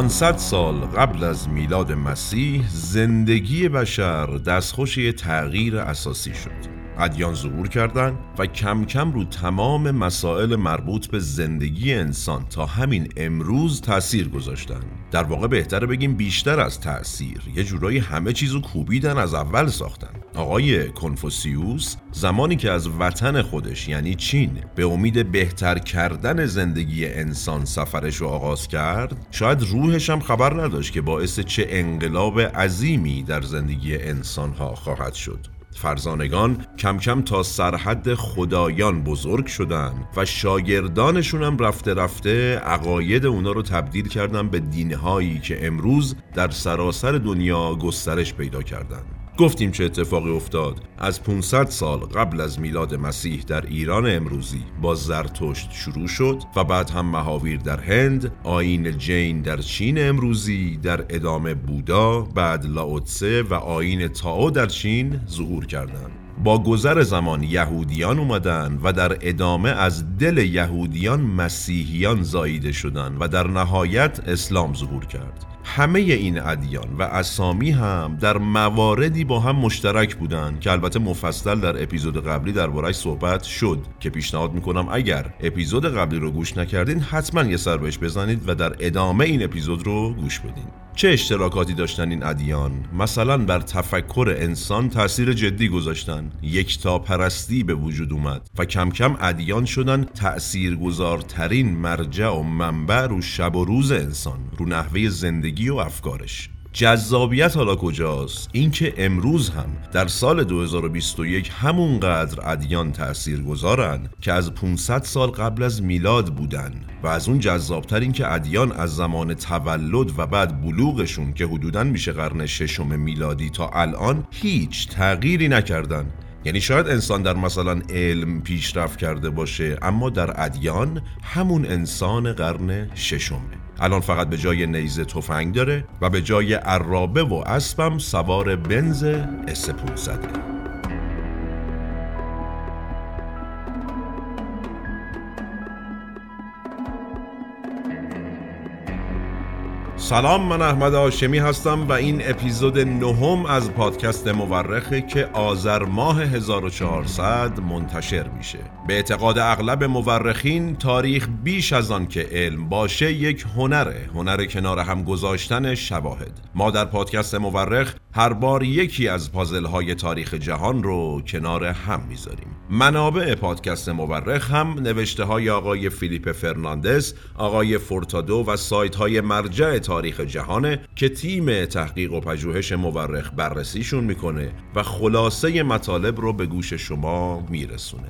500 سال قبل از میلاد مسیح زندگی بشر دستخوش تغییر اساسی شد. ادیان ظهور کردند و کم کم رو تمام مسائل مربوط به زندگی انسان تا همین امروز تأثیر گذاشتن. در واقع بهتره بگیم بیشتر از تأثیر، یه جورایی همه چیزو کوبیدن، از اول ساختن. آقای کنفوسیوس زمانی که از وطن خودش یعنی چین به امید بهتر کردن زندگی انسان سفرش رو آغاز کرد، شاید روحش هم خبر نداشت که باعث چه انقلاب عظیمی در زندگی انسان‌ها خواهد شد. فرزانگان کم کم تا سرحد خدایان بزرگ شدن و شاگردانشون هم رفته رفته عقاید اونا رو تبدیل کردن به دینهایی که امروز در سراسر دنیا گسترش پیدا کردن. گفتیم چه اتفاقی افتاد. از 500 سال قبل از میلاد مسیح در ایران امروزی با زرتشت شروع شد و بعد هم محاویر در هند، آیین جین در چین امروزی، در ادامه بودا، بعد لاوتسه و آیین تائو در چین ظهور کردند. با گذر زمان یهودیان اومدن و در ادامه از دل یهودیان مسیحیان زاییده شدند و در نهایت اسلام ظهور کرد. همه این ادیان و اسامی هم در مواردی با هم مشترک بودند که البته مفصل در اپیزود قبلی درباره‌اش صحبت شد که پیشنهاد میکنم اگر اپیزود قبلی رو گوش نکردین حتما یه سر بهش بزنید و در ادامه این اپیزود رو گوش بدین. چه اشتراکاتی داشتن این ادیان؟ مثلا بر تفکر انسان تأثیر جدی گذاشتن. یکتا پرستی به وجود اومد و کم کم ادیان شدن تأثیرگذارترین مرجع و منبع رو شب و روز انسان، رو نحوه زندگی و افکارش. جذابیت حالا کجاست؟ اینکه امروز هم در سال 2021 همونقدر ادیان تأثیرگذارن که از 500 سال قبل از میلاد بودن و از اون جذابتر این که ادیان از زمان تولد و بعد بلوغشون که حدوداً میشه قرن ششم میلادی تا الان هیچ تغییری نکردن. یعنی شاید انسان در مثلا علم پیشرفت کرده باشه اما در ادیان همون انسان قرن ششمه. الان فقط به جای نیزه تفنگ داره و به جای عرابه و اسبم سوار بنز S500. سلام، من احمد هاشمی هستم و این اپیزود 9 از پادکست مورخه که آذر ماه 1400 منتشر میشه. به اعتقاد اغلب مورخین تاریخ بیش از آن که علم باشه یک هنره، هنر کنار هم گذاشتن شواهد. ما در پادکست مورخ هر بار یکی از پازل‌های تاریخ جهان رو کنار هم میذاریم. منابع پادکست مورخ هم نوشته‌های آقای فلیپه فرناندس، آقای فورتادو و سایت‌های مرجع تاریخ جهانه که تیم تحقیق و پژوهش مورخ بررسیشون میکنه و خلاصه مطالب رو به گوش شما میرسونه.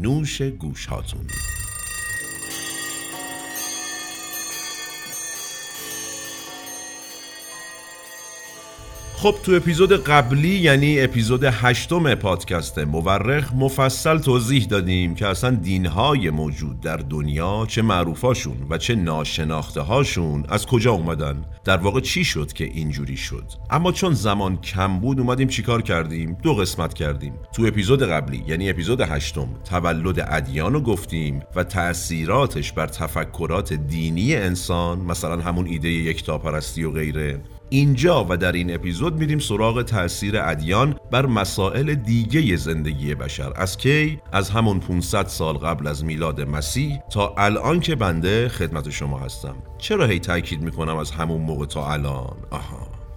نوش گوش هاتون. خب تو اپیزود قبلی یعنی اپیزود 8 پادکست مورخ مفصل توضیح دادیم که اصلا دینهای موجود در دنیا چه معروفاشون و چه ناشناخته هاشون از کجا اومدن، در واقع چی شد که اینجوری شد. اما چون زمان کم بود اومدیم چیکار کردیم؟ 2 قسمت کردیم. تو اپیزود قبلی یعنی اپیزود 8 تولد ادیانو گفتیم و تأثیراتش بر تفکرات دینی انسان، مثلا همون ایده یکتاپرستی و غیره. اینجا و در این اپیزود میریم سراغ تأثیر ادیان بر مسائل دیگه زندگی بشر، از کی؟ از همون 500 سال قبل از میلاد مسیح تا الان که بنده خدمت شما هستم. چرا هی تأکید میکنم از همون موقع تا الان؟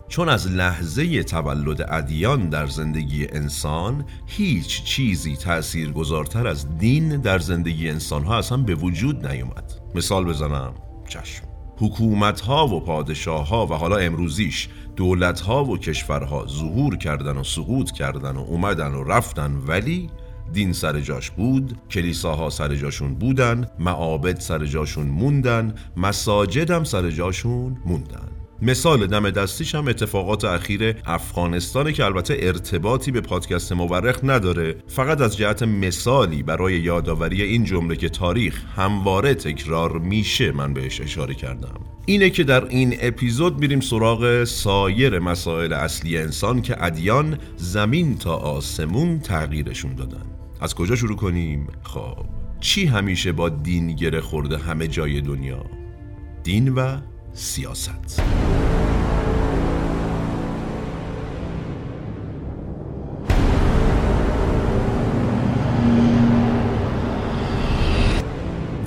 چون از لحظه تولد ادیان در زندگی انسان هیچ چیزی تأثیرگذارتر از دین در زندگی انسانها اصلا به وجود نیومد. مثال بزنم. چشم. حکومت‌ها و پادشاه‌ها و حالا امروزیش دولت‌ها و کشورها ظهور کردن و سقوط کردن و اومدن و رفتن، ولی دین سر جاش بود، کلیساها سر جاشون بودن، معابد سر جاشون موندن، مساجد هم سر جاشون موندن. مثال دم دستیش هم اتفاقات اخیر افغانستانه که البته ارتباطی به پادکست مورخ نداره، فقط از جهت مثالی برای یادآوری این جمله که تاریخ همواره تکرار میشه من بهش اشاره کردم. اینه که در این اپیزود میریم سراغ سایر مسائل اصلی انسان که ادیان زمین تا آسمون تغییرشون دادن. از کجا شروع کنیم؟ خب چی همیشه با دین گره خورده همه جای دنیا؟ دین و سیاست.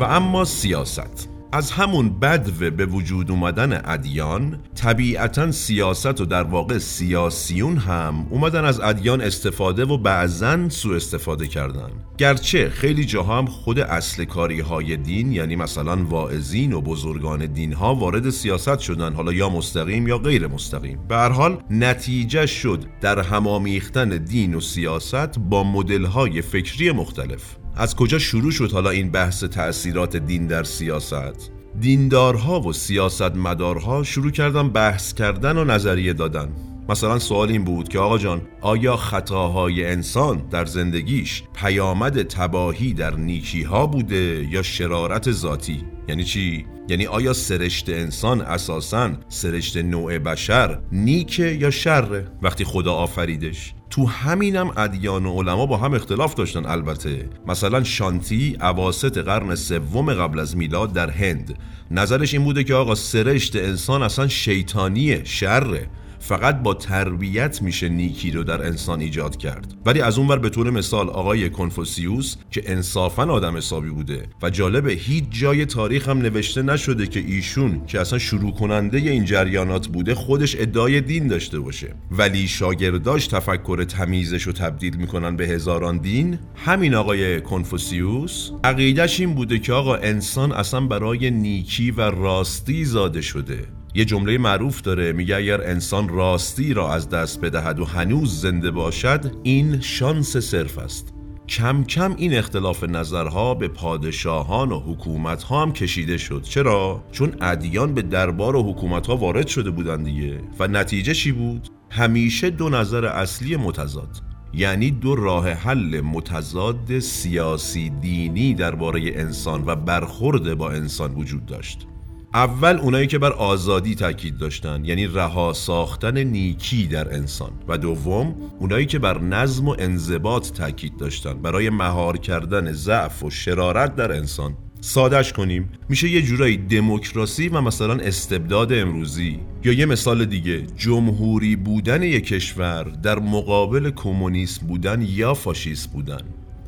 و اما سیاست، از همون بدو به وجود اومدن ادیان، طبیعتاً سیاست و در واقع سیاسیون هم اومدن از ادیان استفاده و بعضاً سوء استفاده کردن. گرچه خیلی جاها هم خود اصل کاری های دین، یعنی مثلا واعظین و بزرگان دین ها، وارد سیاست شدن، حالا یا مستقیم یا غیر مستقیم. به هر حال نتیجه شد در همامیختن دین و سیاست با مدل های فکری مختلف. از کجا شروع شد حالا این بحث تأثیرات دین در سیاست؟ دیندارها و سیاستمدارها شروع کردن بحث کردن و نظریه دادن. مثلا سوال این بود که آقا جان، آیا خطاهای انسان در زندگیش پیامد تباهی در نیکی‌ها بوده یا شرارت ذاتی؟ یعنی چی؟ یعنی آیا سرشت انسان اساساً، سرشت نوع بشر، نیکه یا شره وقتی خدا آفریدش؟ تو همینم ادیان و علما با هم اختلاف داشتن. البته مثلا شانتی اواسط قرن سوم قبل از میلاد در هند نظرش این بوده که آقا سرشت انسان اصلا شیطانیه، شره، فقط با تربیت میشه نیکی رو در انسان ایجاد کرد. ولی از اون ور به طور مثال آقای کنفوسیوس که انصافاً آدم حسابی بوده و جالبه هیچ جای تاریخ هم نوشته نشده که ایشون که اصلا شروع کننده این جریانات بوده خودش ادعای دین داشته باشه، ولی شاگرداش تفکر تمیزش رو تبدیل میکنن به هزاران دین. همین آقای کنفوسیوس عقیدش این بوده که آقا انسان اصلا برای نیکی و راستی زاده شده. یه جمله معروف داره، میگه اگر انسان راستی را از دست بدهد و هنوز زنده باشد این شانس صرف است. کم کم این اختلاف نظرها به پادشاهان و حکومت‌ها هم کشیده شد. چرا؟ چون ادیان به دربار و حکومت‌ها وارد شده بودن دیگه. و نتیجه چی بود؟ همیشه دو نظر اصلی متضاد، یعنی دو راه حل متضاد سیاسی دینی درباره انسان و برخورد با انسان وجود داشت. اول اونایی که بر آزادی تاکید داشتن، یعنی رها ساختن نیکی در انسان، و دوم اونایی که بر نظم و انضباط تاکید داشتن برای مهار کردن ضعف و شرارت در انسان. سادهش کنیم میشه یه جورایی دموکراسی و مثلا استبداد امروزی، یا یه مثال دیگه جمهوری بودن یک کشور در مقابل کمونیسم بودن یا فاشیست بودن.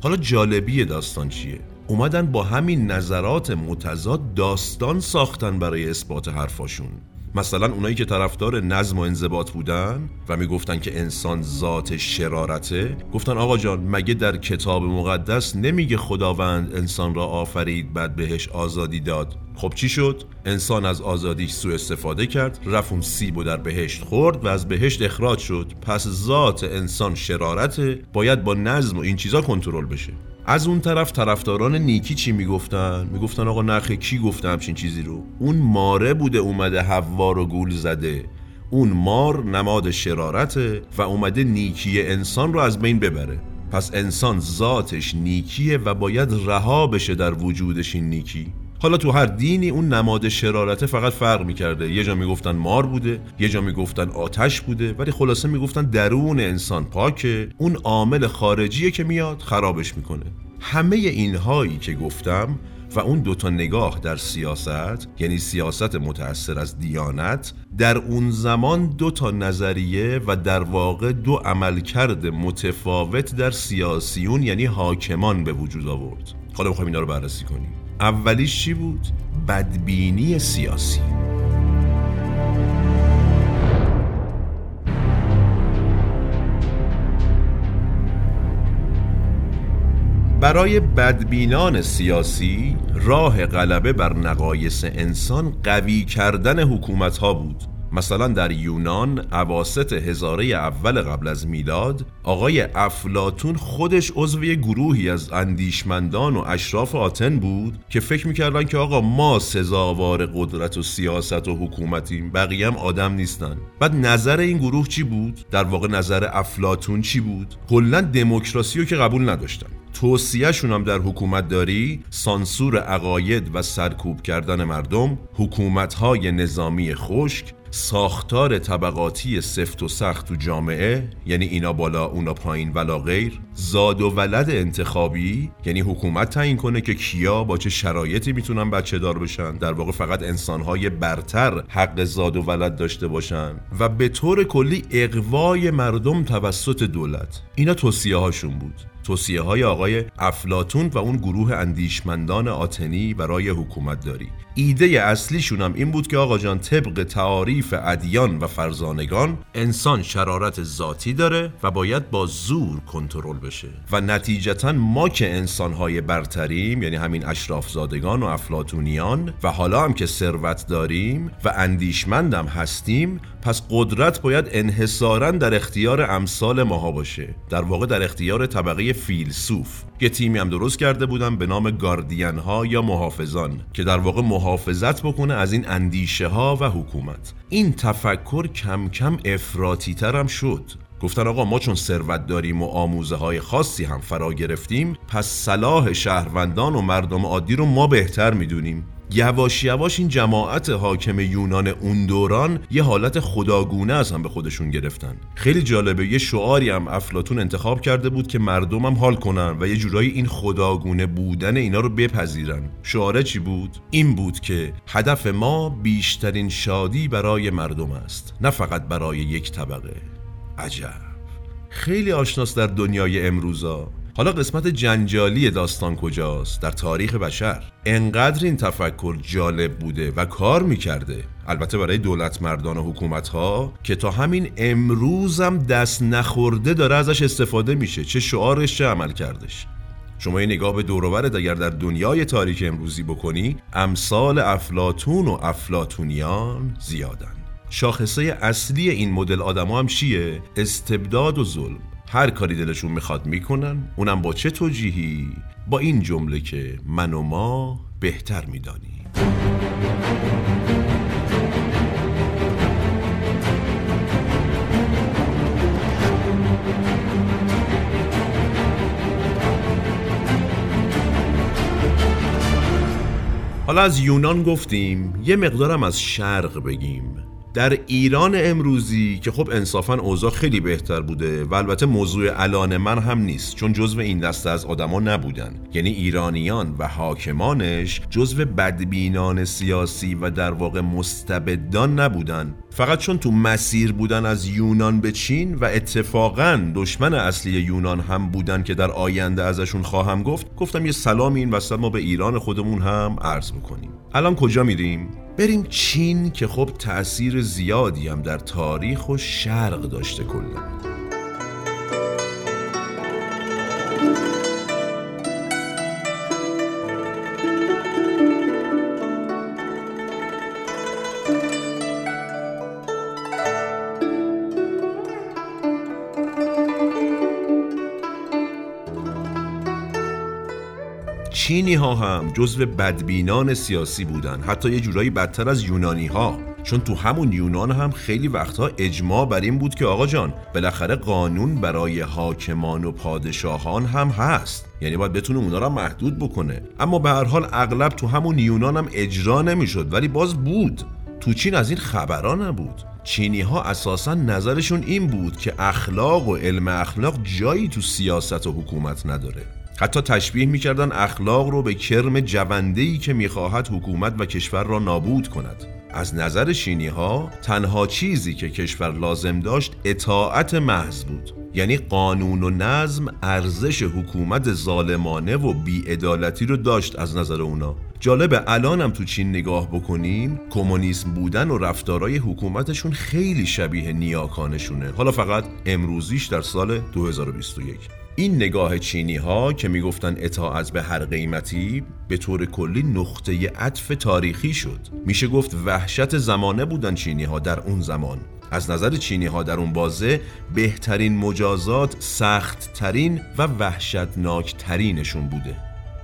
حالا جالبی داستان چیه؟ اومدن با همین نظرات متضاد داستان ساختن برای اثبات حرفاشون. مثلا اونایی که طرفدار نظم و انضباط بودن و میگفتن که انسان ذات شرارته، گفتن آقا جان مگه در کتاب مقدس نمیگه خداوند انسان را آفرید بعد بهش آزادی داد؟ خب چی شد؟ انسان از آزادیش سوء استفاده کرد، رفت اون سیب و در بهشت خورد و از بهشت اخراج شد. پس ذات انسان شرارته، باید با نظم و این چیزا کنترل بشه. از اون طرف طرفداران نیکی چی میگفتن؟ میگفتن آقا نخه، کی گفته همچین چیزی رو؟ اون ماره بوده اومده حوا رو گول زده. اون مار نماد شرارته و اومده نیکی انسان رو از بین ببره. پس انسان ذاتش نیکیه و باید رها بشه در وجودش این نیکی. حالا تو هر دینی اون نماد شرارته فقط فرق میکرده، یه جا میگفتن مار بوده، یه جا میگفتن آتش بوده، ولی خلاصه میگفتن درون انسان پاکه، اون عامل خارجیه که میاد خرابش میکنه. همه اینهایی که گفتم و اون دوتا نگاه در سیاست، یعنی سیاست متأثر از دیانت، در اون زمان دوتا نظریه و در واقع دو عملکرد متفاوت در سیاسیون، یعنی حاکمان، به وجود آورد. حالا میخوایم اینا رو بررسی کنیم. اولیش چی بود؟ بدبینی سیاسی. برای بدبینان سیاسی راه غلبه بر نقایص انسان قوی کردن حکومت‌ها بود. مثلا در یونان اواسط هزاره اول قبل از میلاد آقای افلاطون خودش عضو گروهی از اندیشمندان و اشراف آتن بود که فکر میکردن که آقا ما سزاوار قدرت و سیاست و حکومتیم، بقیه هم آدم نیستن. بعد نظر این گروه چی بود؟ در واقع نظر افلاطون چی بود؟ کلاً دموکراسی رو که قبول نداشتن. توصیه‌شون هم در حکومتداری سانسور عقاید و سرکوب کردن مردم، حکومت‌های نظامی خشک، ساختار طبقاتی سفت و سخت تو جامعه، یعنی اینا بالا اونا پایین ولا غیر، زاد و ولد انتخابی، یعنی حکومت تعیین کنه که کیا با چه شرایطی میتونن بچه دار بشن، در واقع فقط انسانهای برتر حق زاد و ولد داشته باشن، و به طور کلی اغوای مردم توسط دولت. اینا توصیه هاشون بود، توصیه های آقای افلاطون و اون گروه اندیشمندان آتنی برای حکومت داری. ایده اصلیشون هم این بود که آقا جان، طبق تعاریف ادیان و فرزانگان، انسان شرارت ذاتی داره و باید با زور کنترل بشه، و نتیجتاً ما که انسانهای برتریم، یعنی همین اشرافزادگان و افلاطونیان، و حالا هم که ثروت داریم و اندیشمندم هستیم، پس قدرت باید انحصاراً در اختیار امثال ماها باشه، در واقع در اختیار طبقه فیلسوف. یه تیمی هم درست کرده بودن به نام گاردین ها یا محافظان، که در واقع محافظت بکنه از این اندیشه ها و حکومت. این تفکر کم کم افراطی تر هم شد. گفتن آقا ما چون ثروت داریم و آموزه های خاصی هم فرا گرفتیم، پس صلاح شهروندان و مردم عادی رو ما بهتر میدونیم. یواش یواش این جماعت حاکم یونان اون دوران یه حالت خداگونه از هم به خودشون گرفتن. خیلی جالبه، یه شعاری هم افلاطون انتخاب کرده بود که مردمم حال کنن و یه جورایی این خداگونه بودن اینا رو بپذیرن. شعاره چی بود؟ این بود که هدف ما بیشترین شادی برای مردم است، نه فقط برای یک طبقه. عجب، خیلی آشناس در دنیای امروزا. حالا قسمت جنجالی داستان کجاست؟ در تاریخ بشر. انقدر این تفکر جالب بوده و کار میکرده، البته برای دولت مردان و حکومت ها، که تا همین امروز هم دست نخورده داره ازش استفاده میشه، چه شعارش چه عمل کردش. شما این نگاه به دوروبرت اگر در دنیای تاریخ امروزی بکنی، امثال افلاطون و افلاطونیان زیادن. شاخصه اصلی این مدل آدما هم چیه؟ استبداد و ظلم. هر کاری دلشون میخواد میکنن، اونم با چه توجیهی؟ با این جمله که من و ما بهتر میدانیم. حالا از یونان گفتیم، یه مقدارم از شرق بگیم. در ایران امروزی که خب انصافاً اوضاع خیلی بهتر بوده و البته موضوع الان من هم نیست، چون جزو این دسته از آدما نبودن، یعنی ایرانیان و حاکمانش جزو بدبینان سیاسی و در واقع مستبدان نبودن، فقط چون تو مسیر بودن از یونان به چین و اتفاقاً دشمن اصلی یونان هم بودن که در آینده ازشون خواهم گفت، گفتم یه سلامی این وسط ما به ایران خودمون هم عرض بکنیم. الان کجا میریم؟ بریم چین، که خب تأثیر زیادی هم در تاریخ و شرق داشته کلا. چینی ها هم جزو بدبینان سیاسی بودن، حتی یه جورایی بدتر از یونانی ها، چون تو همون یونان هم خیلی وقتها اجماع بر این بود که آقا جان، بالاخره قانون برای حاکمان و پادشاهان هم هست، یعنی باید بتونه اونا را محدود بکنه. اما به هر حال اغلب تو همون یونان هم اجرا نمیشد، ولی باز بود. تو چین از این خبرها نبود. چینی ها اساساً نظرشون این بود که اخلاق و علم اخلاق جایی تو سیاست و حکومت نداره. حتی تشبیه می‌کردن اخلاق رو به کرم جونده‌ای که می‌خواهد حکومت و کشور را نابود کند. از نظر چینی‌ها تنها چیزی که کشور لازم داشت اطاعت محض بود، یعنی قانون و نظم ارزش حکومت ظالمانه و بی‌عدالتی رو داشت از نظر اونا. جالب، الان هم تو چین نگاه بکنیم، کمونیسم بودن و رفتارهای حکومتشون خیلی شبیه نیاکانشونه، حالا فقط امروزیش در سال 2021. این نگاه چینی ها که می گفتن اطاعت به هر قیمتی، به طور کلی نقطه عطف تاریخی شد. میشه گفت وحشت زمانه بودن چینی ها در اون زمان. از نظر چینی ها در اون بازه بهترین مجازات سخت ترین و وحشتناک ترینشون بوده.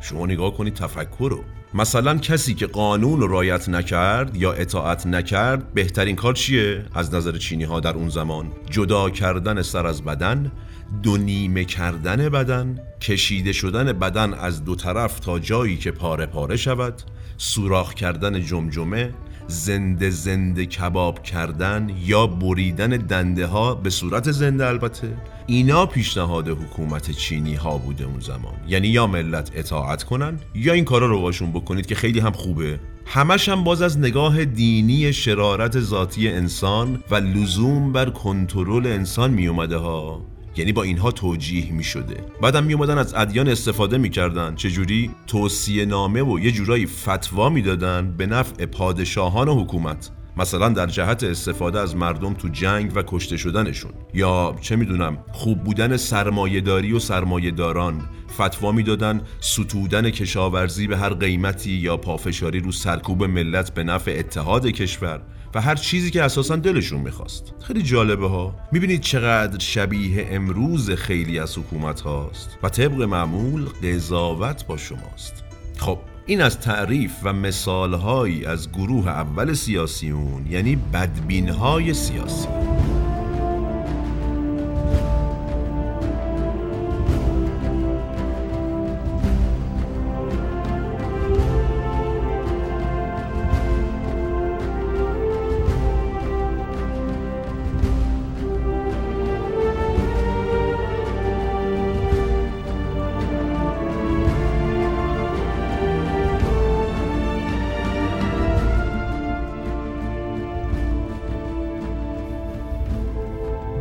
شما نگاه کنید تفکر رو. مثلا کسی که قانون رو رعایت نکرد یا اطاعت نکرد، بهترین کار چیه؟ از نظر چینی ها در اون زمان جدا کردن سر از بدن، دو نیمه کردن بدن، کشیده شدن بدن از دو طرف تا جایی که پاره پاره شود، سوراخ کردن جمجمه، زنده زنده کباب کردن یا بریدن دنده ها به صورت زنده البته، اینا پیشنهاد حکومت چینی ها بوده اون زمان. یعنی یا ملت اطاعت کنن یا این کارا رو باشون بکنید که خیلی هم خوبه. همش هم باز از نگاه دینی شرارت ذاتی انسان و لزوم بر کنترل انسان می اومده ها. یعنی با اینها توجیه می شده. بعدم می اومدن از ادیان استفاده می کردن. چجوری؟ توصیه نامه و یه جورایی فتوا می دادن به نفع پادشاهان و حکومت، مثلا در جهت استفاده از مردم تو جنگ و کشته شدنشون، یا چه میدونم خوب بودن سرمایه‌داری و سرمایه‌داران. فتوا میدادن ستودن کشاورزی به هر قیمتی یا پافشاری رو سرکوب ملت به نفع اتحاد کشور و هر چیزی که اساساً دلشون میخواست. خیلی جالبه ها، میبینید چقدر شبیه امروز خیلی از حکومت هاست و طبق معمول قضاوت با شماست. خب این از تعریف و مثال‌هایی از گروه اول سیاسیون، یعنی بدبین‌های سیاسی.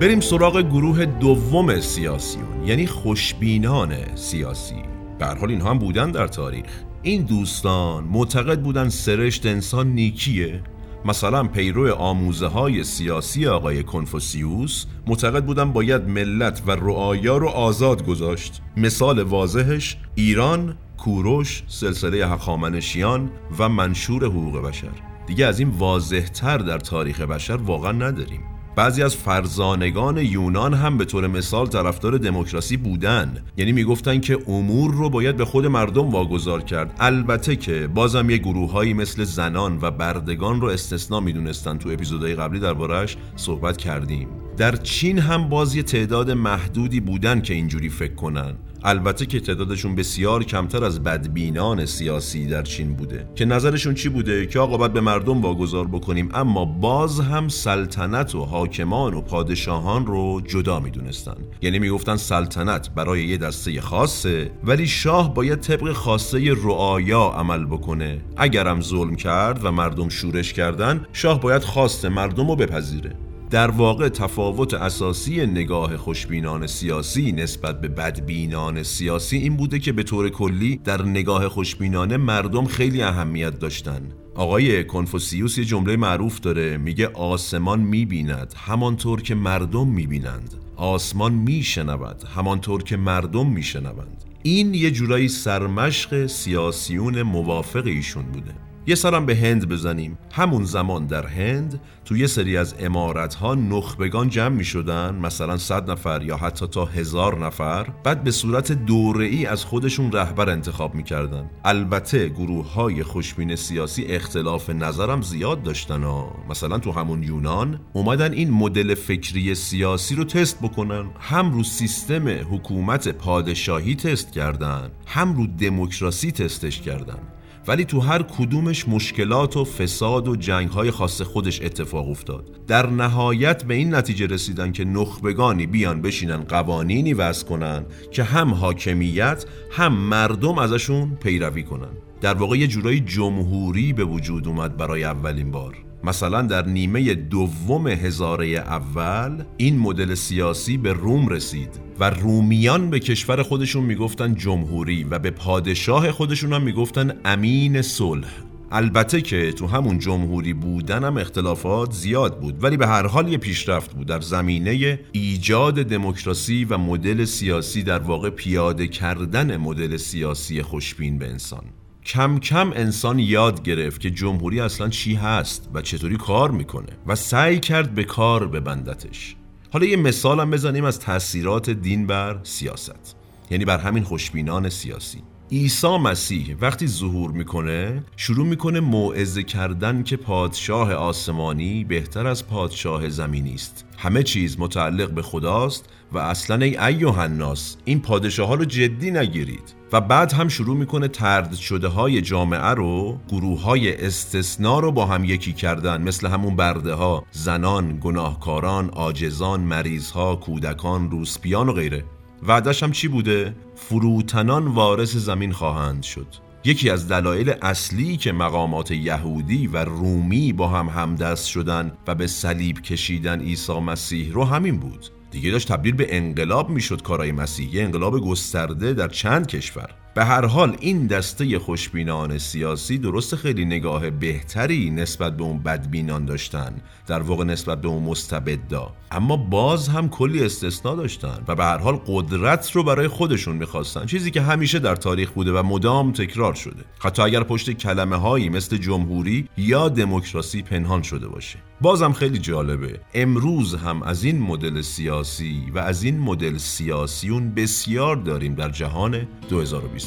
بریم سراغ گروه دوم سیاسیون، یعنی خوشبینان سیاسی. به هر حال اینها هم بودن در تاریخ. این دوستان معتقد بودن سرشت انسان نیکیه. مثلا پیرو آموزه‌های سیاسی آقای کنفوسیوس معتقد بودن باید ملت و رعایا رو آزاد گذاشت. مثال واضحش ایران، کوروش، سلسله هخامنشیان و منشور حقوق بشر. دیگه از این واضح‌تر در تاریخ بشر واقعا نداریم. بعضی از فرزانگان یونان هم به طور مثال طرفدار دموکراسی بودن، یعنی میگفتن که امور رو باید به خود مردم واگذار کرد. البته که بازم یه گروهایی مثل زنان و بردگان رو استثنا میدونستن، تو اپیزودهای قبلی درباره‌اش صحبت کردیم. در چین هم باز یه تعداد محدودی بودن که اینجوری فکر کنن، البته که تعدادشون بسیار کمتر از بدبینان سیاسی در چین بوده که نظرشون چی بوده؟ که آقا باید به مردم واگذار بکنیم، اما باز هم سلطنت و حاکمان و پادشاهان رو جدا میدونستن. یعنی میگفتن سلطنت برای یه دسته خاصه، ولی شاه باید طبق خواسته رعایا عمل بکنه. اگرم ظلم کرد و مردم شورش کردن، شاه باید خواست مردم رو بپذیره. در واقع تفاوت اساسی نگاه خوشبینان سیاسی نسبت به بدبینان سیاسی این بوده که به طور کلی در نگاه خوشبینانه مردم خیلی اهمیت داشتن. آقای کنفوسیوس یه جمله معروف داره، میگه آسمان میبیند همانطور که مردم میبینند، آسمان میشنود همانطور که مردم میشنوند. این یه جورایی سرمشق سیاسیون موافق ایشون بوده. یه سرم به هند بزنیم. همون زمان در هند تو یه سری از امارت‌ها نخبگان جمع می شدن، مثلا 100 نفر یا حتی تا 1000 نفر. بعد به صورت دوره‌ای از خودشون رهبر انتخاب می کردن. البته گروه‌های خوشبین سیاسی اختلاف نظرم زیاد داشتن ها. مثلا تو همون یونان اومدن این مدل فکری سیاسی رو تست بکنن، هم رو سیستم حکومت پادشاهی تست کردن، هم رو دموکراسی تستش کردن، ولی تو هر کدومش مشکلات و فساد و جنگ‌های خاص خودش اتفاق افتاد. در نهایت به این نتیجه رسیدن که نخبگانی بیان بشینن قوانینی وضع کنن که هم حاکمیت هم مردم ازشون پیروی کنن. در واقع یه جورایی جمهوری به وجود اومد برای اولین بار. مثلا در نیمه دوم هزاره اول این مدل سیاسی به روم رسید و رومیان به کشور خودشون میگفتن جمهوری و به پادشاه خودشون هم میگفتن امین صلح. البته که تو همون جمهوری بودن هم اختلافات زیاد بود، ولی به هر حال یه پیشرفت بود در زمینه ایجاد دموکراسی و مدل سیاسی، در واقع پیاده کردن مدل سیاسی خوشبین به انسان. کم کم انسان یاد گرفت که جمهوری اصلا چی هست و چطوری کار میکنه و سعی کرد به کار ببندتش. حالا یه مثال هم بزنیم از تأثیرات دین بر سیاست، یعنی بر همین خوشبینان سیاسی. عیسی مسیح وقتی ظهور میکنه شروع میکنه موعظه کردن که پادشاه آسمانی بهتر از پادشاه زمینی است، همه چیز متعلق به خداست و اصلا ای ایها الناس این پادشاها رو جدی نگیرید. و بعد هم شروع میکنه طرد شده های جامعه رو، گروه های استثنا رو با هم یکی کردن، مثل همون برده ها، زنان، گناهکاران، عاجزان، مریض ها، کودکان، روسپیان و غیره. وعدش هم چی بوده؟ فروتنان وارث زمین خواهند شد. یکی از دلایل اصلی که مقامات یهودی و رومی با هم همدست شدن و به صلیب کشیدن عیسی مسیح رو همین بود. دیگه داشت تبدیل به انقلاب میشد کارای مسیحی، انقلاب گسترده در چند کشور. به هر حال این دسته خوشبینان سیاسی درست خیلی نگاه بهتری نسبت به اون بدبینان داشتن، در واقع نسبت به اون مستبدا، اما باز هم کلی استثناء داشتن و به هر حال قدرت رو برای خودشون میخواستن، چیزی که همیشه در تاریخ بوده و مدام تکرار شده، حتی اگر پشت کلمه هایی مثل جمهوری یا دموکراسی پنهان شده باشه. بازم خیلی جالبه امروز هم از این مدل سیاسی و از این مدل سیاسیون بسیار داریم در جهان 2020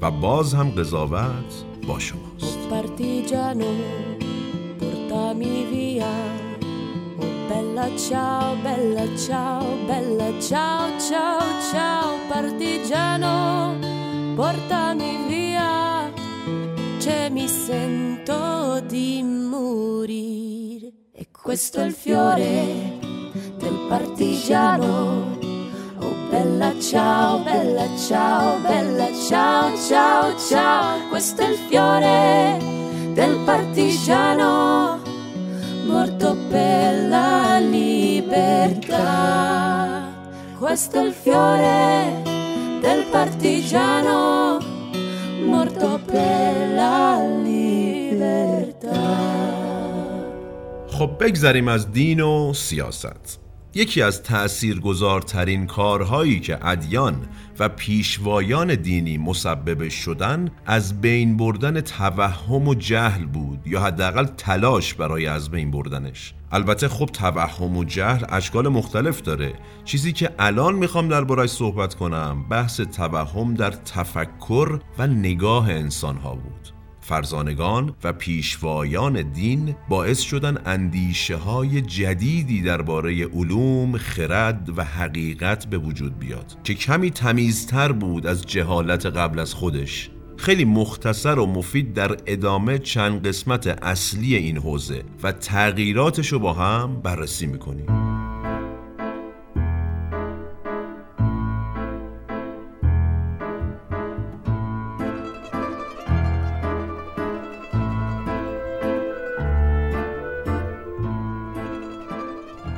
و باز هم قضاوت با شماست. Questo è il fiore del partigiano. Oh bella ciao, bella ciao, bella ciao, ciao, ciao. Questo è il fiore del partigiano morto per la libertà. Questo è il fiore del partigiano morto per la libertà. خب بگذریم از دین و سیاست. یکی از تأثیرگذارترین کارهایی که ادیان و پیشوایان دینی مسبب شدن از بین بردن توهم و جهل بود، یا حداقل تلاش برای از بین بردنش. البته خب توهم و جهل اشکال مختلف داره. چیزی که الان میخوام درباره‌اش صحبت کنم بحث توهم در تفکر و نگاه انسانها بود. فرزانگان و پیشوایان دین باعث شدن اندیشه‌های جدیدی درباره علوم، خرد و حقیقت به وجود بیاد که کمی تمیزتر بود از جهالت قبل از خودش. خیلی مختصر و مفید در ادامه چند قسمت اصلی این حوزه و تغییراتش رو با هم بررسی می‌کنیم.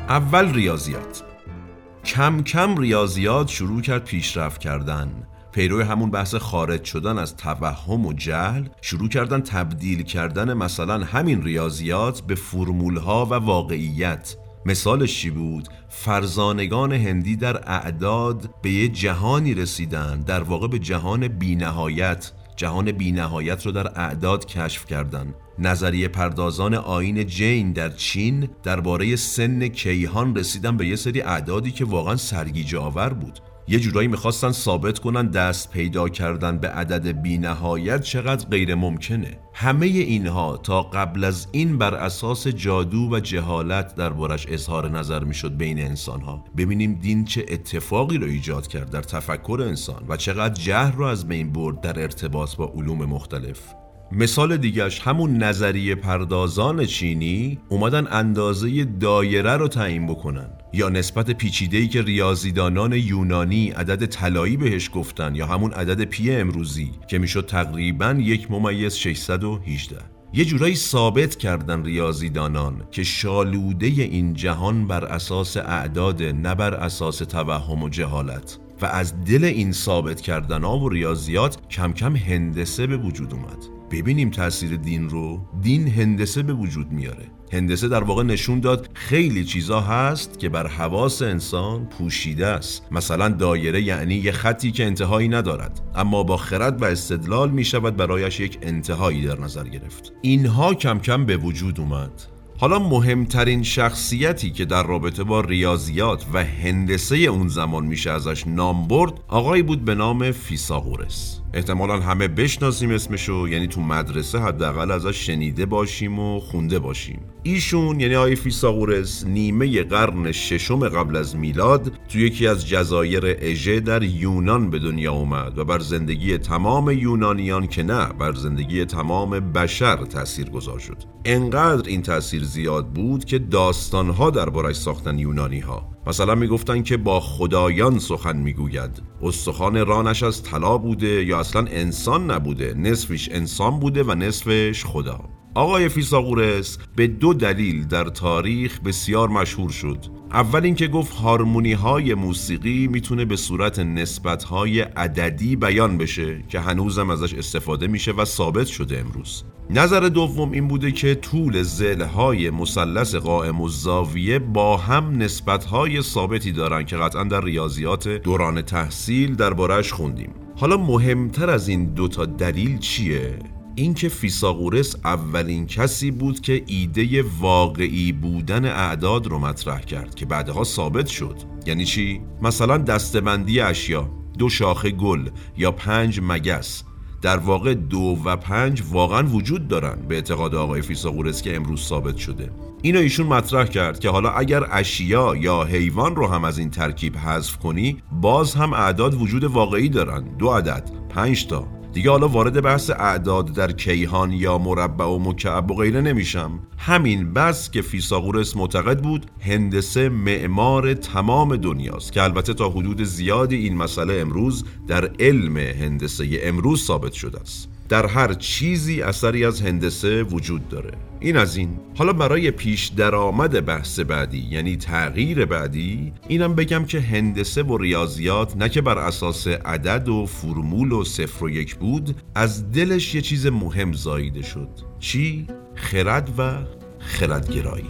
اول ریاضیات. کم کم ریاضیات شروع کرد پیشرفت کردن. پیرو همون بحث خارج شدن از توهم و جهل شروع کردن تبدیل کردن مثلا همین ریاضیات به فرمول‌ها و واقعیت. مثالش چی بود؟ فرزانگان هندی در اعداد به یه جهانی رسیدن، در واقع به جهان بی‌نهایت. جهان بی‌نهایت رو در اعداد کشف کردن. نظریه پردازان آیین جین در چین درباره سن کیهان رسیدن به یه سری اعدادی که واقعا سرگیجه‌آور بود. یه جورایی می‌خواستن ثابت کنن دست پیدا کردن به عدد بی‌نهایت چقدر غیر ممکنه. همه اینها تا قبل از این بر اساس جادو و جهالت دربارش اظهار نظر میشد بین انسانها. ببینیم دین چه اتفاقی رو ایجاد کرد در تفکر انسان و چقدر جهل رو از بین برد در ارتباط با علوم مختلف. مثال دیگهش همون نظریه پردازان چینی اومدن اندازه دایره رو تعیین بکنن، یا نسبت پیچیده‌ای که ریاضیدانان یونانی عدد طلایی بهش گفتن، یا همون عدد پی امروزی که میشد تقریباً 1.618. یه جورایی ثابت کردن ریاضیدانان که شالوده این جهان بر اساس اعداد، نه بر اساس توهم و جهالت. و از دل این ثابت کردن‌ها و ریاضیات کم کم هندسه به وجود اومد. ببینیم تأثیر دین رو. دین هندسه به وجود میاره. هندسه در واقع نشون داد خیلی چیزا هست که بر حواس انسان پوشیده است. مثلا دایره یعنی یه خطی که انتهایی ندارد، اما با خرد و استدلال میشود برایش یک انتهایی در نظر گرفت. اینها کم کم به وجود اومد. حالا مهمترین شخصیتی که در رابطه با ریاضیات و هندسه اون زمان میشه ازش نام برد، آقایی بود به نام فیثاغورس. احتمالاً همه بشناسیم اسمشو، یعنی تو مدرسه حداقل ازش شنیده باشیم و خونده باشیم. ایشون یعنی آقای فیثاغورس نیمه قرن ششم قبل از میلاد تو یکی از جزایر اژه در یونان به دنیا اومد و بر زندگی تمام یونانیان که نه، بر زندگی تمام بشر تأثیر گذار شد. انقدر این تأثیر زیاد بود که داستانها درباره‌اش ساختن یونانی‌ها. مثلا میگفتن که با خدایان سخن میگوید، استخوان رانش از طلا بوده یا اصلا انسان نبوده، نصفش انسان بوده و نصفش خدا. آقای فیثاغورس به دو دلیل در تاریخ بسیار مشهور شد. اول اینکه گفت هارمونی های موسیقی میتونه به صورت نسبت های عددی بیان بشه که هنوزم ازش استفاده میشه و ثابت شده امروز. نظر دوم این بوده که طول ضلع‌های مثلث قائم الزاویه با هم نسبت‌های ثابتی دارن که قطعاً در ریاضیات دوران تحصیل درباره‌اش خوندیم. حالا مهمتر از این دوتا دلیل چیه؟ اینکه فیثاغورس اولین کسی بود که ایده واقعی بودن اعداد رو مطرح کرد که بعدها ثابت شد. یعنی چی؟ مثلا دسته‌بندی اشیا، 2 شاخه گل یا 5 مگس. در واقع 2 و 5 واقعا وجود دارن به اعتقاد آقای فیثاغورس که امروز ثابت شده. اینو ایشون مطرح کرد که حالا اگر اشیا یا حیوان رو هم از این ترکیب حذف کنی باز هم اعداد وجود واقعی دارن، 2 عدد، 5 تا. دیگه حالا وارد بحث اعداد در کیهان یا مربع و مکعب و غیره نمیشم. همین بس که فیثاغورس معتقد بود هندسه معمار تمام دنیاست که البته تا حدود زیادی این مسئله امروز در علم هندسه امروز ثابت شده است. در هر چیزی اثری از هندسه وجود داره. این از این. حالا برای پیش درآمد بحث بعدی یعنی تغییر بعدی، اینم بگم که هندسه و ریاضیات نه که بر اساس عدد و فرمول و 0 و 1 بود، از دلش یه چیز مهم زاییده شد. چی؟ خرد و خردگرایی.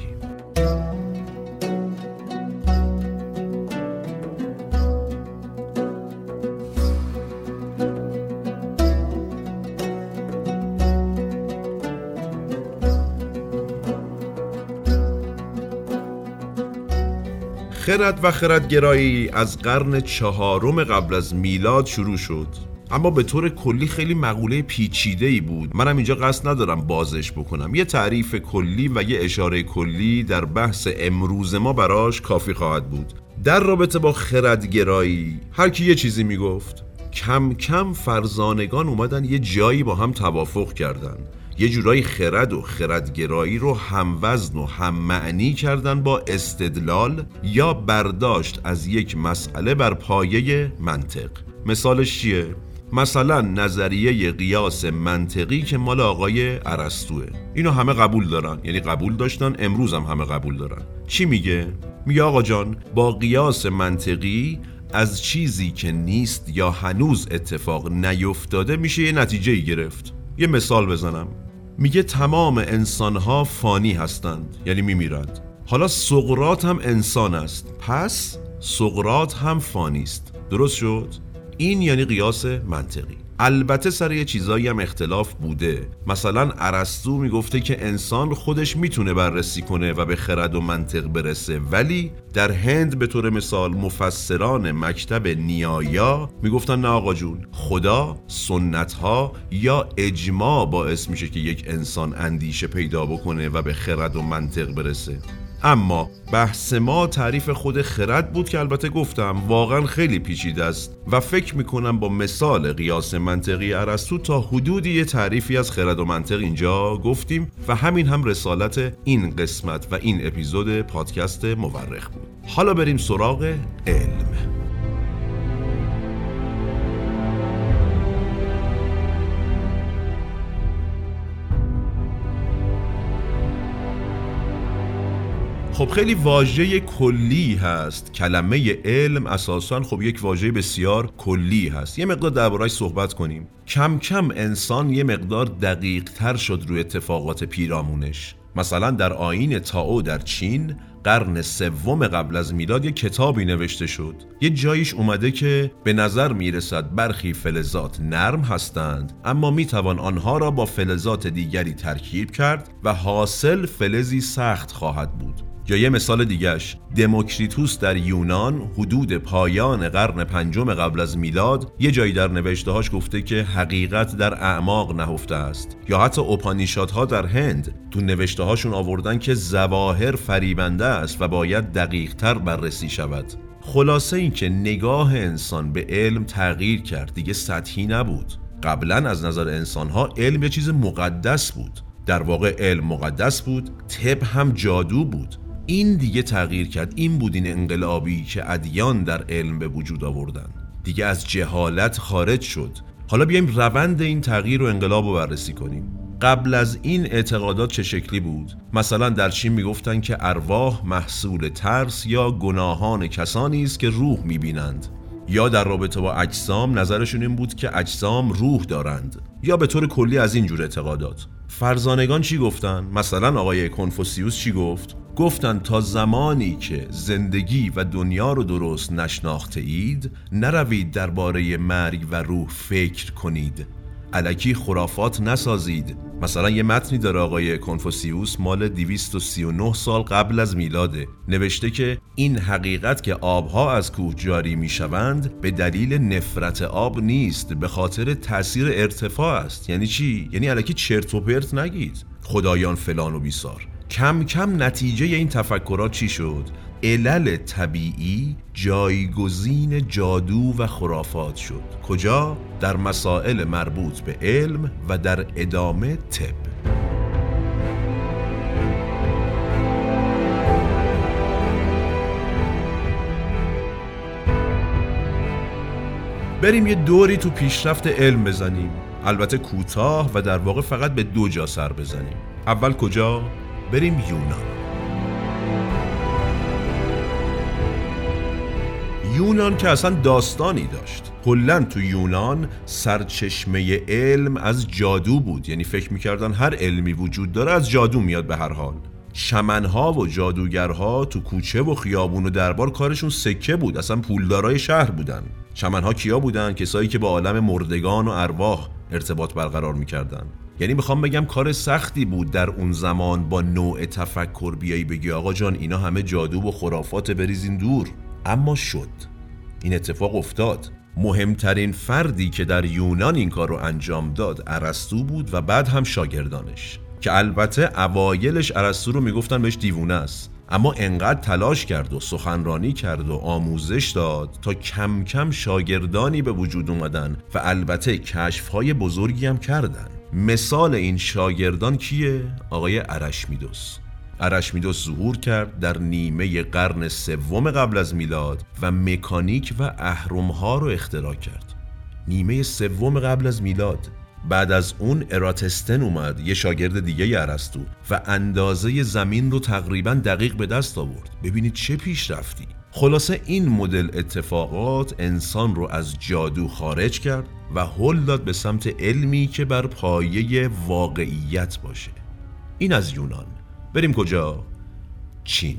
خرد و خردگرایی از قرن 4 قبل از میلاد شروع شد، اما به طور کلی خیلی مقوله پیچیده‌ای بود. منم اینجا قصد ندارم بازش بکنم، یه تعریف کلی و یه اشاره کلی در بحث امروز ما براش کافی خواهد بود. در رابطه با خردگرایی هر کی یه چیزی میگفت، کم کم فرزانگان اومدن یه جایی با هم توافق کردن، یه جورایی خرد و خردگرایی رو هموزن و هم معنی کردن با استدلال یا برداشت از یک مسئله بر پایه منطق. مثالش چیه؟ مثلا نظریه قیاس منطقی که مال آقای ارسطوئه. اینو همه قبول دارن، یعنی قبول داشتن، امروز هم همه قبول دارن. چی میگه؟ میگه آقا جان با قیاس منطقی از چیزی که نیست یا هنوز اتفاق نیفتاده میشه یه نتیجه گرفت. یه مثال بزنم، میگه تمام انسانها فانی هستند، یعنی میمیرند. حالا سقراط هم انسان است، پس سقراط هم فانی است. درست شد؟ این یعنی قیاس منطقی. البته سر یه چیزایی هم اختلاف بوده. مثلا ارسطو میگفته که انسان خودش میتونه بررسی کنه و به خرد و منطق برسه، ولی در هند به طور مثال مفسران مکتب نیایا میگفتن نه آقا جون، خدا، سنت‌ها یا اجماع باعث میشه که یک انسان اندیشه پیدا بکنه و به خرد و منطق برسه. اما بحث ما تعریف خود خرد بود که البته گفتم واقعا خیلی پیچیده است و فکر میکنم با مثال قیاس منطقی ارسطو تا حدودی یه تعریفی از خرد و منطق اینجا گفتیم و همین هم رسالت این قسمت و این اپیزود پادکست مورخ بود. حالا بریم سراغ علم. خب خیلی واژه کلی هست کلمه علم، اساساً خب یک واژه بسیار کلی هست. یه مقدار درباره‌اش صحبت کنیم. کم کم انسان یه مقدار دقیق‌تر شد روی اتفاقات پیرامونش. مثلا در آیین تائو در چین قرن 3 قبل از میلاد یه کتابی نوشته شد. یه جایش اومده که به نظر میرسد برخی فلزات نرم هستند، اما میتوان آنها را با فلزات دیگری ترکیب کرد و حاصل فلزی سخت خواهد بود. یا یه مثال دیگه‌اش، دموکریتوس در یونان حدود پایان قرن پنجم قبل از میلاد یه جایی در نوشته‌هاش گفته که حقیقت در اعماق نهفته است، یا حتی اپانیشادها در هند تو نوشته‌هاشون آوردن که ظواهر فریبنده است و باید دقیق‌تر بررسی شود. خلاصه این که نگاه انسان به علم تغییر کرد، دیگه سطحی نبود. قبلا از نظر انسان‌ها علم یه چیز مقدس بود، در واقع علم مقدس بود، طب هم جادو بود. این دیگه تغییر کرد، این بود این انقلابی که ادیان در علم به وجود آوردن، دیگه از جهالت خارج شد. حالا بیایم روند این تغییر و انقلاب رو بررسی کنیم. قبل از این اعتقادات چه شکلی بود؟ مثلا در چین میگفتن که ارواح محصول ترس یا گناهان کسانی است که روح میبینند، یا در رابطه با اجسام نظرشون این بود که اجسام روح دارند، یا به طور کلی از این جور اعتقادات. فرزانگان چی گفتن؟ مثلا آقای کنفوسیوس چی گفت؟ گفتن تا زمانی که زندگی و دنیا رو درست نشناخته اید، نروید درباره مرگ و روح فکر کنید، الکی خرافات نسازید. مثلا یه متنی داره آقای کنفوسیوس مال 239 سال قبل از میلاده، نوشته که این حقیقت که آبها از کوه جاری میشوند به دلیل نفرت آب نیست، به خاطر تأثیر ارتفاع است. یعنی چی؟ یعنی الکی چرت و پرت نگید، خدایان فلان و بیسار. کم کم نتیجه این تفکرات چی شد؟ علل طبیعی جایگزین جادو و خرافات شد. کجا؟ در مسائل مربوط به علم و در ادامه طب. بریم یه دوری تو پیشرفت علم بزنیم، البته کوتاه و در واقع فقط به دو جا سر بزنیم. اول کجا؟ بریم یونان. یونان که اصلا داستانی داشت. کلن تو یونان سرچشمه علم از جادو بود، یعنی فکر میکردن هر علمی وجود داره از جادو میاد. به هر حال شمنها و جادوگرها تو کوچه و خیابون و دربار کارشون سکه بود، اصلا پولدارای شهر بودن. شمنها کیا بودن؟ کسایی که با عالم مردگان و ارواح ارتباط برقرار میکردن. یعنی میخوام بگم کار سختی بود در اون زمان با نوع تفکر بیایی بگی آقا جان اینا همه جادو و خرافات، بریزین دور. اما شد، این اتفاق افتاد. مهمترین فردی که در یونان این کار رو انجام داد ارسطو بود و بعد هم شاگردانش، که البته اوایلش ارسطو رو میگفتن بهش دیوونه است، اما انقدر تلاش کرد و سخنرانی کرد و آموزش داد تا کم کم شاگردانی به وجود اومدن و البته کشف‌های بزرگی هم کردن. مثال این شاگردان کیه؟ آقای ارشمیدس. ارشمیدس ظهور کرد در نیمه قرن سوم قبل از میلاد و مکانیک و اهرم‌ها رو اختراع کرد. نیمه سوم قبل از میلاد. بعد از اون اراتستن اومد، یه شاگرد دیگه ارسطو، و اندازه زمین رو تقریبا دقیق به دست آورد. ببینید چه پیشرفتی. خلاصه این مدل اتفاقات انسان رو از جادو خارج کرد و هل داد به سمت علمی که بر پایه واقعیت باشه. این از یونان. بریم کجا؟ چین.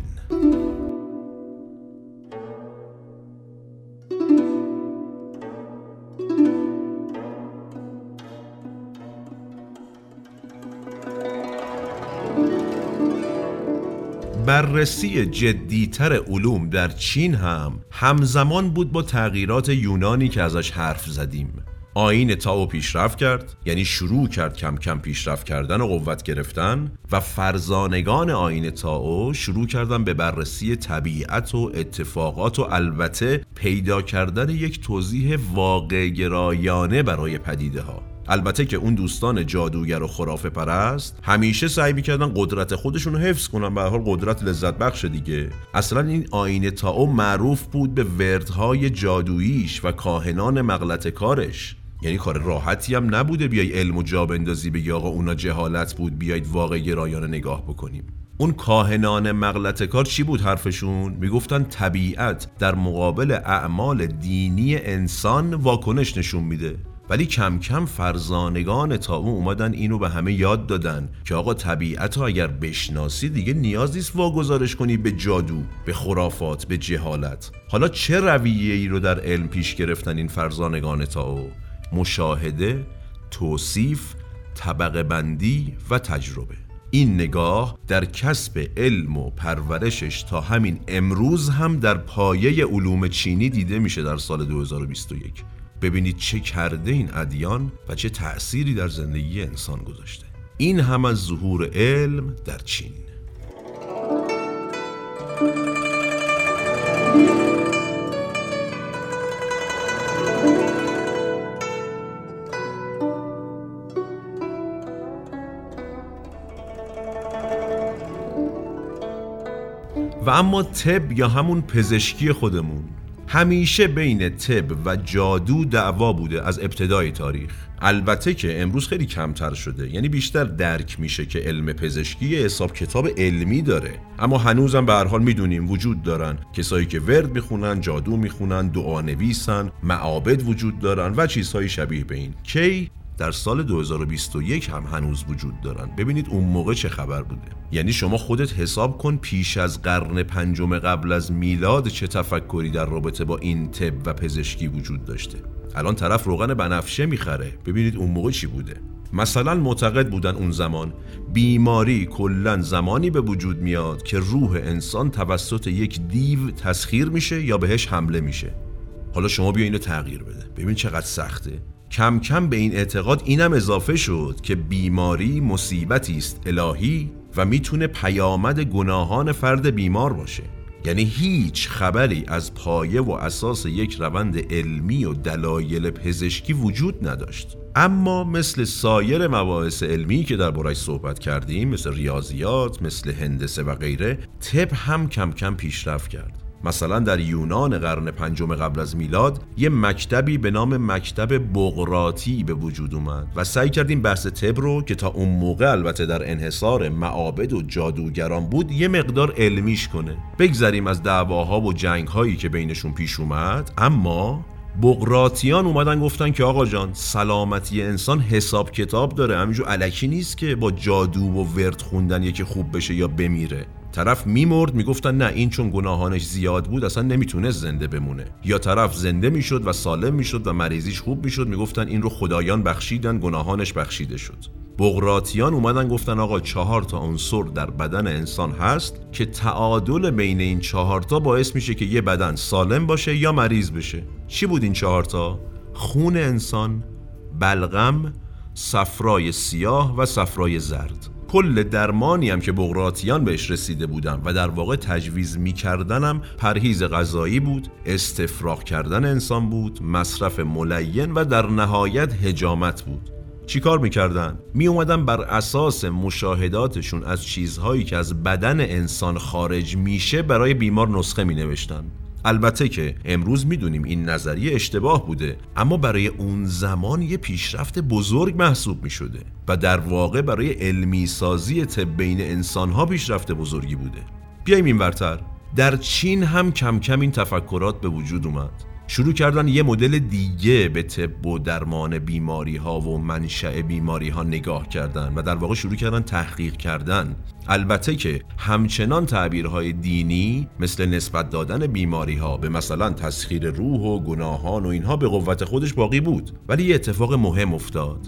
بررسی جدی‌تر علوم در چین هم همزمان بود با تغییرات یونانی که ازش حرف زدیم. آیین تائو پیشرفت کرد، یعنی شروع کرد کم کم پیشرفت کردن و قوت گرفتن، و فرزانگان آیین تائو شروع کردن به بررسی طبیعت و اتفاقات و البته پیدا کردن یک توضیح واقع گرایانه برای پدیده ها. البته که اون دوستان جادوگر و خرافه پرست همیشه سعی می‌کردن قدرت خودشون رو حفظ کنن، به هر حال قدرت لذت بخش دیگه. اصلا این آیین تائو معروف بود به وردهای جادوییش و کاهنان مغلطه کارش، یعنی کار راحتی هم نبوده بیای علم و جا بندازی بگی آقا اونا جهالت بود، بیایید واقع گرایانه نگاه بکنیم. اون کاهنان مغلطه کار چی بود حرفشون؟ میگفتن طبیعت در مقابل اعمال دینی انسان واکنش نشون میده. ولی کم کم فرزانگان تائو اومدن اینو به همه یاد دادن که آقا طبیعت رو اگر بشناسی دیگه نیاز نیست واگذارش کنی به جادو، به خرافات، به جهالت. حالا چه رویه‌ای رو در علم پیش گرفتن این فرزانگان تائو؟ مشاهده، توصیف، طبقه بندی و تجربه. این نگاه در کسب علم و پرورشش تا همین امروز هم در پایه علوم چینی دیده میشه در سال 2021. ببینید چه کرده این ادیان و چه تأثیری در زندگی انسان گذاشته. این هم از ظهور علم در چین. و اما طب یا همون پزشکی خودمون، همیشه بین طب و جادو دعوا بوده از ابتدای تاریخ. البته که امروز خیلی کمتر شده، یعنی بیشتر درک میشه که علم پزشکی حساب کتاب علمی داره، اما هنوزم به هر حال میدونیم وجود دارن کسایی که ورد میخونن، جادو میخونن، دعانویسن، معابد وجود دارن و چیزهای شبیه به این که در سال 2021 هم هنوز وجود دارن. ببینید اون موقع چه خبر بوده. یعنی شما خودت حساب کن پیش از قرن پنجم قبل از میلاد چه تفکری در رابطه با این طب و پزشکی وجود داشته. الان طرف روغن بنفشه میخره، ببینید اون موقع چی بوده. مثلا معتقد بودن اون زمان بیماری کلن زمانی به وجود میاد که روح انسان توسط یک دیو تسخیر میشه یا بهش حمله میشه. حالا شما بیا اینو تغییر بده، ببین چقدر سخته. کم کم به این اعتقاد اینم اضافه شد که بیماری مصیبتی است الهی و میتونه پیامد گناهان فرد بیمار باشه. یعنی هیچ خبری از پایه و اساس یک روند علمی و دلایل پزشکی وجود نداشت. اما مثل سایر مباحث علمی که درباره‌اش صحبت کردیم، مثل ریاضیات، مثل هندسه و غیره، طب هم کم کم پیشرفت کرد. مثلا در یونان قرن پنجم قبل از میلاد یه مکتبی به نام مکتب بقراطی به وجود اومد و سعی کردیم بحث طب رو که تا اون موقع البته در انحصار معابد و جادوگران بود یه مقدار علمیش کنه. بگذریم از دعواها و جنگهایی که بینشون پیش اومد. اما بقراطیان اومدن گفتن که آقا جان، سلامتی انسان حساب کتاب داره، همینجور الکی نیست که با جادو و ورد خوندن یکی خوب بشه یا بمیره. طرف میمرد، میگفتن نه این چون گناهانش زیاد بود اصلا نمیتونست زنده بمونه، یا طرف زنده میشد و سالم میشد و مریضیش خوب میشد، میگفتن این رو خدایان بخشیدن، گناهانش بخشیده شد. بقراطیان اومدن گفتن آقا 4 عنصر در بدن انسان هست که تعادل بین این 4 باعث میشه که یه بدن سالم باشه یا مریض بشه. چی بود این 4؟ خون انسان، بلغم، صفرای سیاه و صفرای زرد. کل درمانی هم که بقراطیان بهش رسیده بودن و در واقع تجویز می‌کردنم پرهیز غذایی بود، استفراغ کردن انسان بود، مصرف ملین و در نهایت حجامت بود. چی کار می‌کردن؟ می‌اومدن بر اساس مشاهداتشون از چیزهایی که از بدن انسان خارج میشه برای بیمار نسخه می‌نوشتن. البته که امروز می‌دونیم این نظریه اشتباه بوده، اما برای اون زمان یه پیشرفت بزرگ محسوب می‌شده و در واقع برای علمی سازی طب بین انسان‌ها پیشرفت بزرگی بوده. بیایم اینورتر. در چین هم کم کم این تفکرات به وجود اومد. شروع کردن یه مدل دیگه به طب و درمان بیماری ها و منشأ بیماری ها نگاه کردن و در واقع شروع کردن تحقیق کردن. البته که همچنان تعبیرهای دینی مثل نسبت دادن بیماری ها به مثلا تسخیر روح و گناهان و اینها به قوت خودش باقی بود، ولی یه اتفاق مهم افتاد.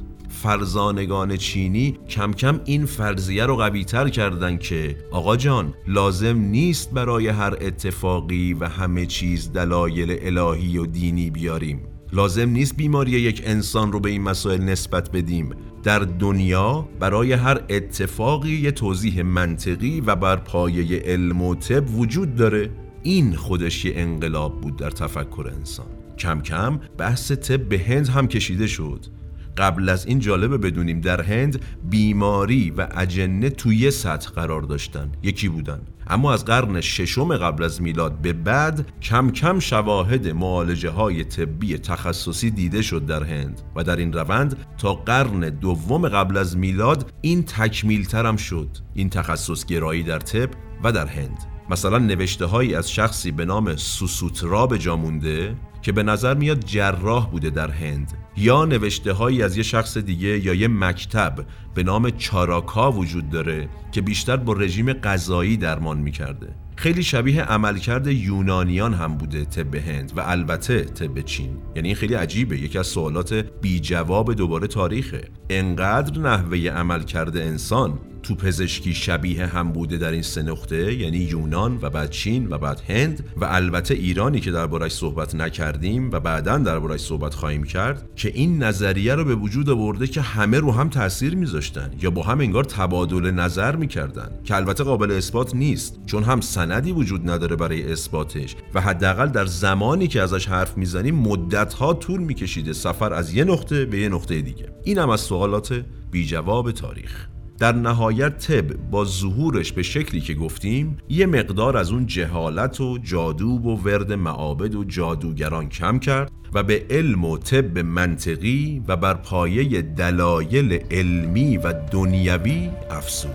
فرزانگان چینی کم کم این فرضیه رو قوی‌تر کردن که آقا جان، لازم نیست برای هر اتفاقی و همه چیز دلایل الهی و دینی بیاریم. لازم نیست بیماری یک انسان رو به این مسائل نسبت بدیم. در دنیا برای هر اتفاقی یه توضیح منطقی و بر پایه علم و طب وجود داره. این خودش یه انقلاب بود در تفکر انسان. کم کم بحث طب به هند هم کشیده شد. قبل از این جالبه بدونیم در هند بیماری و اجنه توی یه سطح قرار داشتن، یکی بودن. اما از قرن ششم قبل از میلاد به بعد کم کم شواهد معالجه های طبی تخصصی دیده شد در هند و در این روند تا قرن دوم قبل از میلاد این تکمیل تر هم شد، این تخصص گرایی در طب و در هند. مثلا نوشته هایی از شخصی به نام سوسوترا به جا مونده که به نظر میاد جراح بوده در هند، یا نوشته هایی از یه شخص دیگه یا یه مکتب به نام چاراکا وجود داره که بیشتر با رژیم غذایی درمان میکرده. خیلی شبیه عملکرد یونانیان هم بوده طب هند و البته طب چین. یعنی این خیلی عجیبه، یکی از سوالات بی جواب دوباره تاریخه. انقدر نحوه عملکرد انسان تو پزشکی شبیه هم بوده در این سه نقطه، یعنی یونان و بعد چین و بعد هند و البته ایرانی که درباره‌اش صحبت نکردیم و بعداً درباره‌اش صحبت خواهیم کرد، که این نظریه رو به وجود آورده که همه رو هم تاثیر می‌ذاشتن یا با هم انگار تبادل نظر می‌کردن، که البته قابل اثبات نیست چون هم سندی وجود نداره برای اثباتش و حداقل در زمانی که ازش حرف می‌زنیم مدت‌ها طول می‌کشیده سفر از یه نقطه به یه نقطه دیگه. این هم از سوالات بی جواب تاریخ. در نهایت طب با ظهورش به شکلی که گفتیم یه مقدار از اون جهالت و جادو و ورد معابد و جادوگران کم کرد و به علم و طب منطقی و بر پایه دلایل علمی و دنیوی افزود.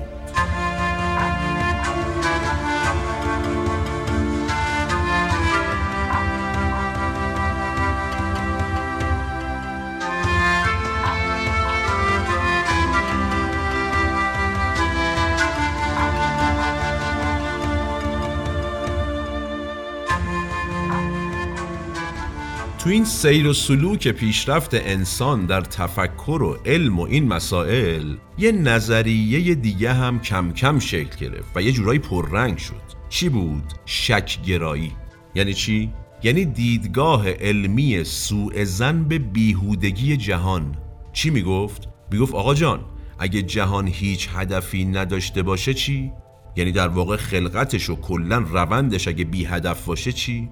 تو این سیر و سلوک پیشرفت انسان در تفکر و علم و این مسائل، یه نظریه دیگه هم کم کم شکل گرفت و یه جورایی پررنگ شد. چی بود؟ شک‌گرایی. یعنی چی؟ یعنی دیدگاه علمی سوءظن به بیهودگی جهان. چی میگفت؟ میگفت آقا جان، اگه جهان هیچ هدفی نداشته باشه چی؟ یعنی در واقع خلقتش و کلن روندش اگه بی هدف باشه چی؟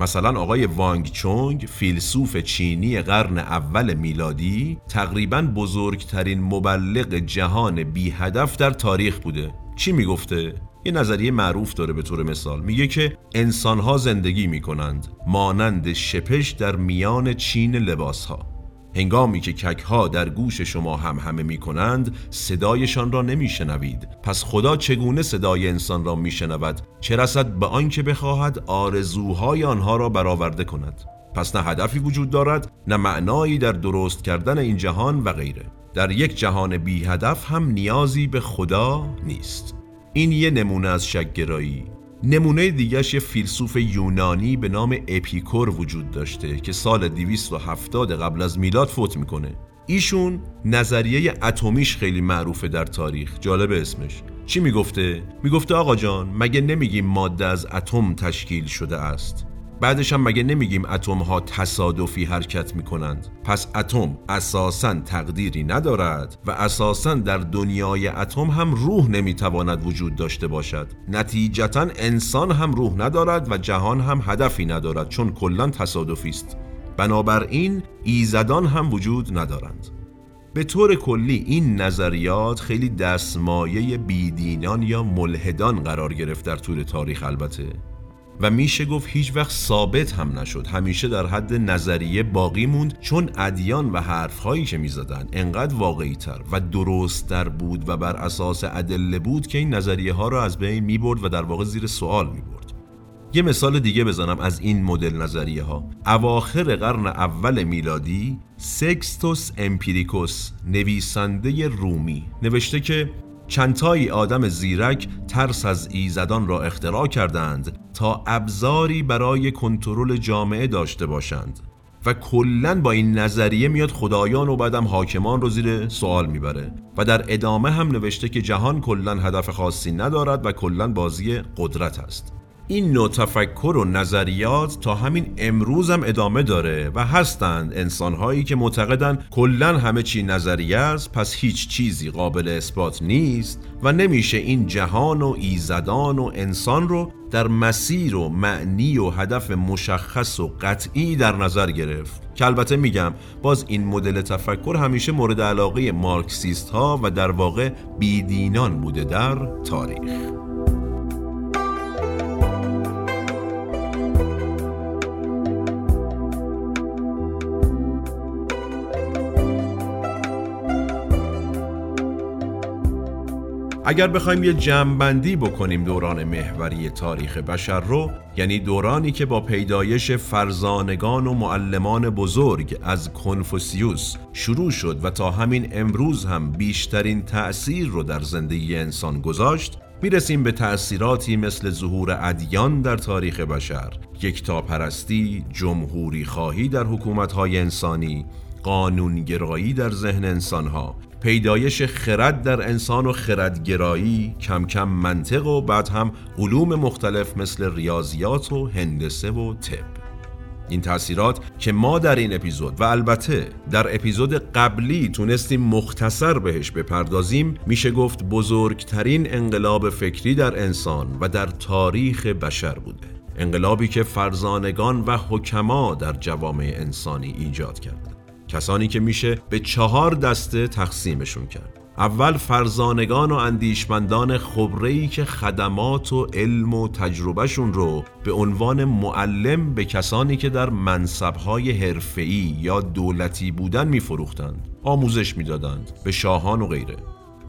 مثلا آقای وانگ چونگ، فیلسوف چینی قرن اول میلادی، تقریباً بزرگترین مبلغ جهان بی هدف در تاریخ بوده. چی میگفته؟ یه نظریه معروف داره به طور مثال. میگه که انسانها زندگی میکنند مانند شپش در میان چین لباسها. هنگامی که ککها در گوش شما همهمه میکنند صدایشان را نمیشنوید، پس خدا چگونه صدای انسان را میشنود؟ چه رسد به آن که بخواهد آرزوهای آنها را برآورده کند. پس نه هدفی وجود دارد، نه معنایی در درست کردن این جهان و غیره. در یک جهان بی هدف هم نیازی به خدا نیست. این یه نمونه از شک‌گرایی. نمونه دیگرش یه فیلسوف یونانی به نام اپیکور وجود داشته که سال 270 قبل از میلاد فوت میکنه. ایشون نظریه اتمیش خیلی معروفه در تاریخ. جالب اسمش. چی میگفته؟ میگفته آقا جان، مگه نمیگیم ماده از اتم تشکیل شده است؟ بعدش هم مگه نمیگیم اتم ها تصادفی حرکت میکنند؟ پس اتم اساساً تقدیری ندارد و اساساً در دنیای اتم هم روح نمیتواند وجود داشته باشد. نتیجتاً انسان هم روح ندارد و جهان هم هدفی ندارد چون کلاً تصادفی است. بنابراین ایزدان هم وجود ندارند. به طور کلی این نظریات خیلی دستمایه بیدینان یا ملحدان قرار گرفت در طول تاریخ البته. و میشه گفت هیچ وقت ثابت هم نشد، همیشه در حد نظریه باقی موند، چون ادیان و حرفهایی که میزدن انقدر واقعی تر و درست تر بود و بر اساس ادله بود که این نظریه ها رو از بین میبرد و در واقع زیر سوال میبرد. یه مثال دیگه بزنم از این مدل نظریه ها. اواخر قرن اول میلادی سکستوس امپیریکوس، نویسنده رومی، نوشته که چندتایی آدم زیرک ترس از ایزدان را اختراع کردند تا ابزاری برای کنترل جامعه داشته باشند. و کلاً با این نظریه میاد خدایان و بعدم حاکمان رو زیر سوال میبره و در ادامه هم نوشته که جهان کلاً هدف خاصی ندارد و کلاً بازی قدرت است. این نوع تفکر و نظریات تا همین امروز هم ادامه داره و هستند انسان‌هایی که معتقدن کلاً همه چی نظریه است، پس هیچ چیزی قابل اثبات نیست و نمیشه این جهان و ایزدان و انسان رو در مسیر و معنی و هدف مشخص و قطعی در نظر گرفت. که البته میگم باز این مدل تفکر همیشه مورد علاقه مارکسیست ها و در واقع بیدینان بوده در تاریخ. اگر بخوایم یه جمع‌بندی بکنیم دوران محوری تاریخ بشر رو، یعنی دورانی که با پیدایش فرزانگان و معلمان بزرگ از کنفوسیوس شروع شد و تا همین امروز هم بیشترین تأثیر رو در زندگی انسان گذاشت، میرسیم به تأثیراتی مثل ظهور ادیان در تاریخ بشر، یکتاپرستی، جمهوری خواهی در حکومت‌های انسانی، قانونگرایی در ذهن انسان‌ها، پیدایش خرد در انسان و خردگرایی، کم کم منطق و بعد هم علوم مختلف مثل ریاضیات و هندسه و طب. این تأثیرات که ما در این اپیزود و البته در اپیزود قبلی تونستیم مختصر بهش بپردازیم، میشه گفت بزرگترین انقلاب فکری در انسان و در تاریخ بشر بوده. انقلابی که فرزانگان و حکما در جوامع انسانی ایجاد کردند. کسانی که میشه به 4 دسته تقسیمشون کرد. اول، فرزانگان و اندیشمندان خبره‌ای که خدمات و علم و تجربهشون رو به عنوان معلم به کسانی که در منصب‌های حرفه‌ای یا دولتی بودن می‌فروختند، آموزش می‌دادند، به شاهان و غیره.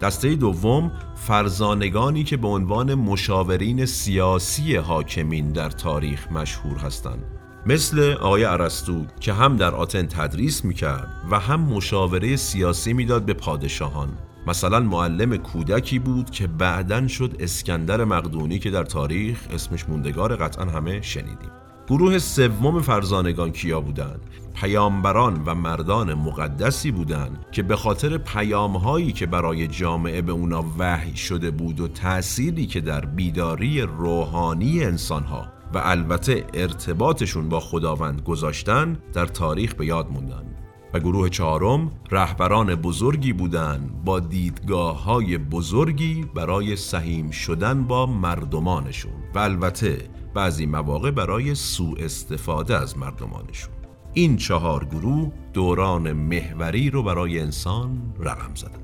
دسته دوم، فرزانگانی که به عنوان مشاورین سیاسی حاکمین در تاریخ مشهور هستند، مثل آقای ارسطو که هم در آتن تدریس می‌کرد و هم مشاوره سیاسی می‌داد به پادشاهان. مثلا معلم کودکی بود که بعداً شد اسکندر مقدونی که در تاریخ اسمش موندگار، قطعاً همه شنیدیم. گروه سوم فرزانگان کیا بودند؟ پیامبران و مردان مقدسی بودند که به خاطر پیام‌هایی که برای جامعه به اونا وحی شده بود و تأثیری که در بیداری روحانی انسان‌ها و البته ارتباطشون با خداوند گذاشتن، در تاریخ به یاد موندن. و گروه چهارم، رهبران بزرگی بودن با دیدگاه‌های بزرگی برای سهیم شدن با مردمانشون و البته بعضی مواقع برای سوء استفاده از مردمانشون. این 4 گروه دوران محوری رو برای انسان رقم زدن.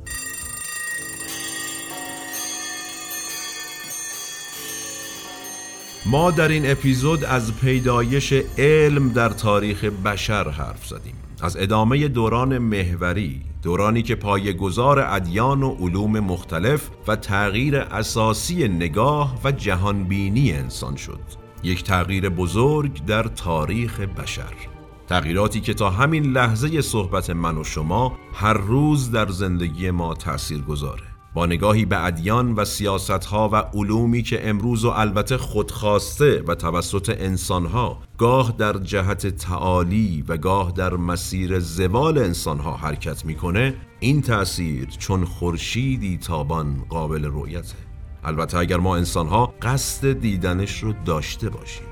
ما در این اپیزود از پیدایش علم در تاریخ بشر حرف زدیم، از ادامه دوران محوری، دورانی که پایه‌گذار ادیان و علوم مختلف و تغییر اساسی نگاه و جهانبینی انسان شد. یک تغییر بزرگ در تاریخ بشر، تغییراتی که تا همین لحظه صحبت من و شما هر روز در زندگی ما تأثیرگذاره. با نگاهی به ادیان و سیاست‌ها و علومی که امروز و البته خودخواسته و توسط انسان‌ها گاه در جهت تعالی و گاه در مسیر زوال انسان‌ها حرکت می‌کنه، این تأثیر چون خورشیدی تابان قابل رؤیته، البته اگر ما انسان‌ها قصد دیدنش رو داشته باشیم.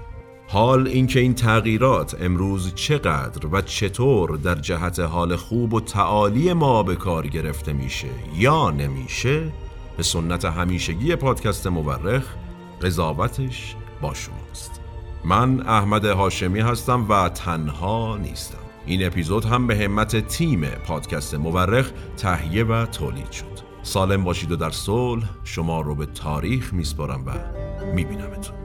حال اینکه این تغییرات امروز چقدر و چطور در جهت حال خوب و تعالی ما به کار گرفته میشه یا نمیشه، به سنت همیشگی پادکست مورخ قضاوتش با شماست. من احمد هاشمی هستم و تنها نیستم. این اپیزود هم به همت تیم پادکست مورخ تهیه و تولید شد. سالم باشید و در صلح شما رو به تاریخ میسپارم و میبینمتون.